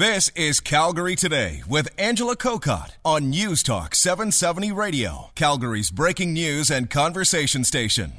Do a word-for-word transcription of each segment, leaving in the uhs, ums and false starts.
This is Calgary Today with Angela Kokott on News Talk seven seventy Radio, Calgary's breaking news and conversation station.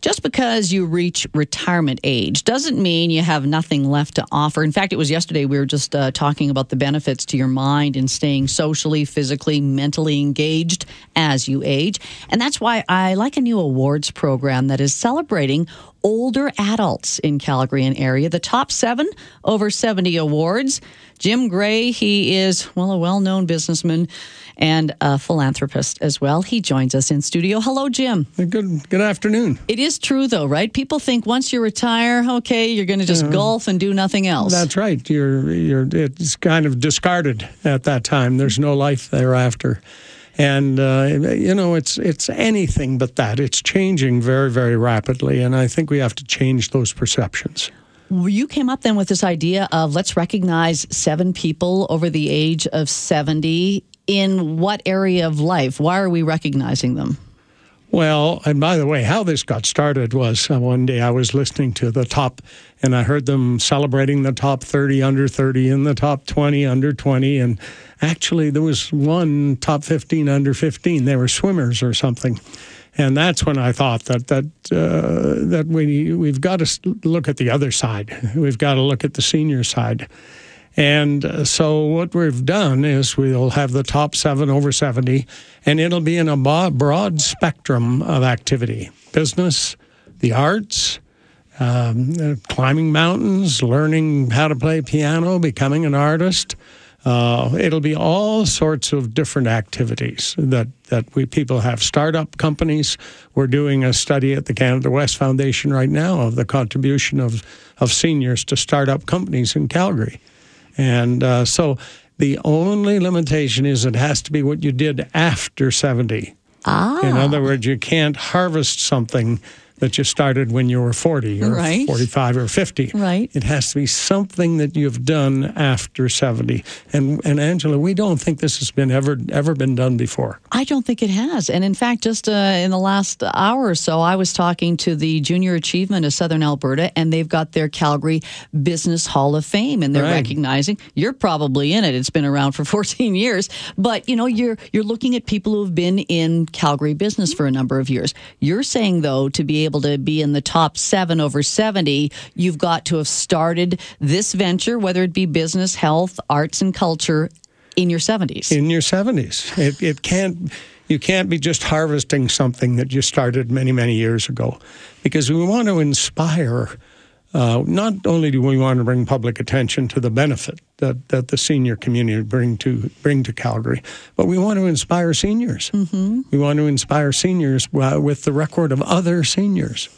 Just because you reach retirement age doesn't mean you have nothing left to offer. In fact, it was yesterday we were just uh, talking about the benefits to your mind and staying socially, physically, mentally engaged as you age. And that's why I like a new awards program that is celebrating older adults in Calgary and area. The Top seven Over seventy Awards. Jim Gray, he is, well, a well-known businessman and a philanthropist as well. He joins us in studio. Hello, Jim. Good good afternoon. It is true, though, right? People think once you retire, okay, you're going to just uh, golf and do nothing else. That's right. You're you're it's kind of discarded at that time. There's no life thereafter. And, uh, you know, it's it's anything but that. It's changing very, very rapidly, and I think we have to change those perceptions. Well, you came up then with this idea of let's recognize seven people over the age of seventy. In what area of life? Why are we recognizing them? Well, and by the way, how this got started was uh, one day I was listening to the top, and I heard them celebrating the top thirty under thirty and the top twenty under twenty, and actually there was one top fifteen under fifteen. They were swimmers or something. And that's when I thought that that uh, that we we've got to look at the other side. We've got to look at the senior side. And so what we've done is we'll have the top seven over seventy, and it'll be in a broad spectrum of activity: business, the arts, um, climbing mountains, learning how to play piano, becoming an artist. Uh, it'll be all sorts of different activities that, that we people have. Startup companies. We're doing a study at the Canada West Foundation right now of the contribution of, of seniors to startup companies in Calgary. And uh, so the only limitation is it has to be what you did after seventy. Ah. In other words, you can't harvest something that you started when you were forty or right. forty-five or fifty. Right. It has to be something that you've done after seventy. And and Angela, we don't think this has been ever ever been done before. I don't think it has. And in fact, just uh, in the last hour or so, I was talking to the Junior Achievement of Southern Alberta, and they've got their Calgary Business Hall of Fame, and they're right. recognizing you're probably in it. It's been around for fourteen years, but you know you're you're looking at people who have been in Calgary business for a number of years. You're saying though to be able to be in the top seven over seventy, you've got to have started this venture, whether it be business, health, arts, and culture, in your seventies. In your seventies. It, it can't, you can't be just harvesting something that you started many, many years ago, because we want to inspire. Uh, not only do we want to bring public attention to the benefit that, that the senior community bring to bring to Calgary, but we want to inspire seniors. Mm-hmm. We want to inspire seniors uh, with the record of other seniors.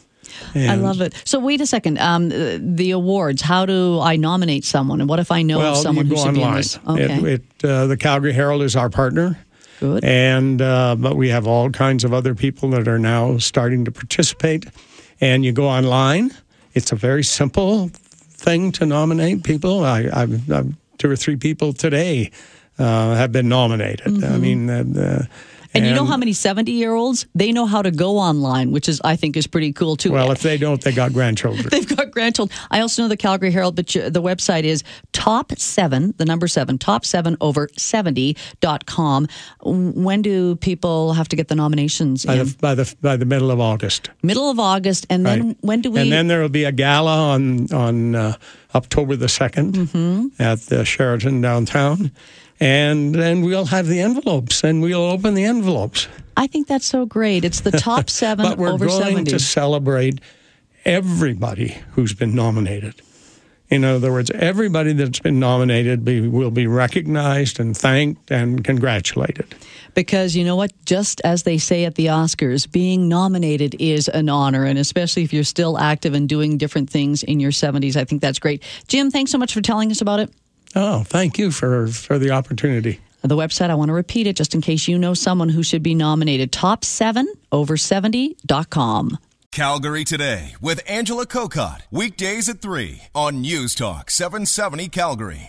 And I love it. So wait a second. Um, the awards. How do I nominate someone? And what if I know well, someone who should online. Be in this? Okay. It, it, uh, the Calgary Herald is our partner. Good. And uh, but we have all kinds of other people that are now starting to participate. And you go online. It's a very simple thing to nominate people. I, I've, I've two or three people today uh, have been nominated. Mm-hmm. I mean, uh, and, and you know how many seventy-year-olds? They know how to go online, which is I think is pretty cool too. Well, if they don't, they got grandchildren. They've got grandchildren. I also know the Calgary Herald, but the website is top seven, the number seven, top seven over seventy dot com. When do people have to get the nominations? By, in? The, by the by the middle of August. Middle of August, and then right. when do we? And then there will be a gala on on uh, October the second mm-hmm. at the Sheraton downtown. And then we'll have the envelopes, and we'll open the envelopes. I think that's so great. It's the top seven over seventy. But we're going seventy. To celebrate everybody who's been nominated. In other words, everybody that's been nominated be, will be recognized and thanked and congratulated. Because, you know what, just as they say at the Oscars, being nominated is an honor, and especially if you're still active and doing different things in your seventies, I think that's great. Jim, thanks so much for telling us about it. Oh, thank you for, for the opportunity. The website, I want to repeat it just in case you know someone who should be nominated, top seven over seventy dot com. Calgary Today with Angela Kokott, weekdays at three on News Talk seven seventy Calgary.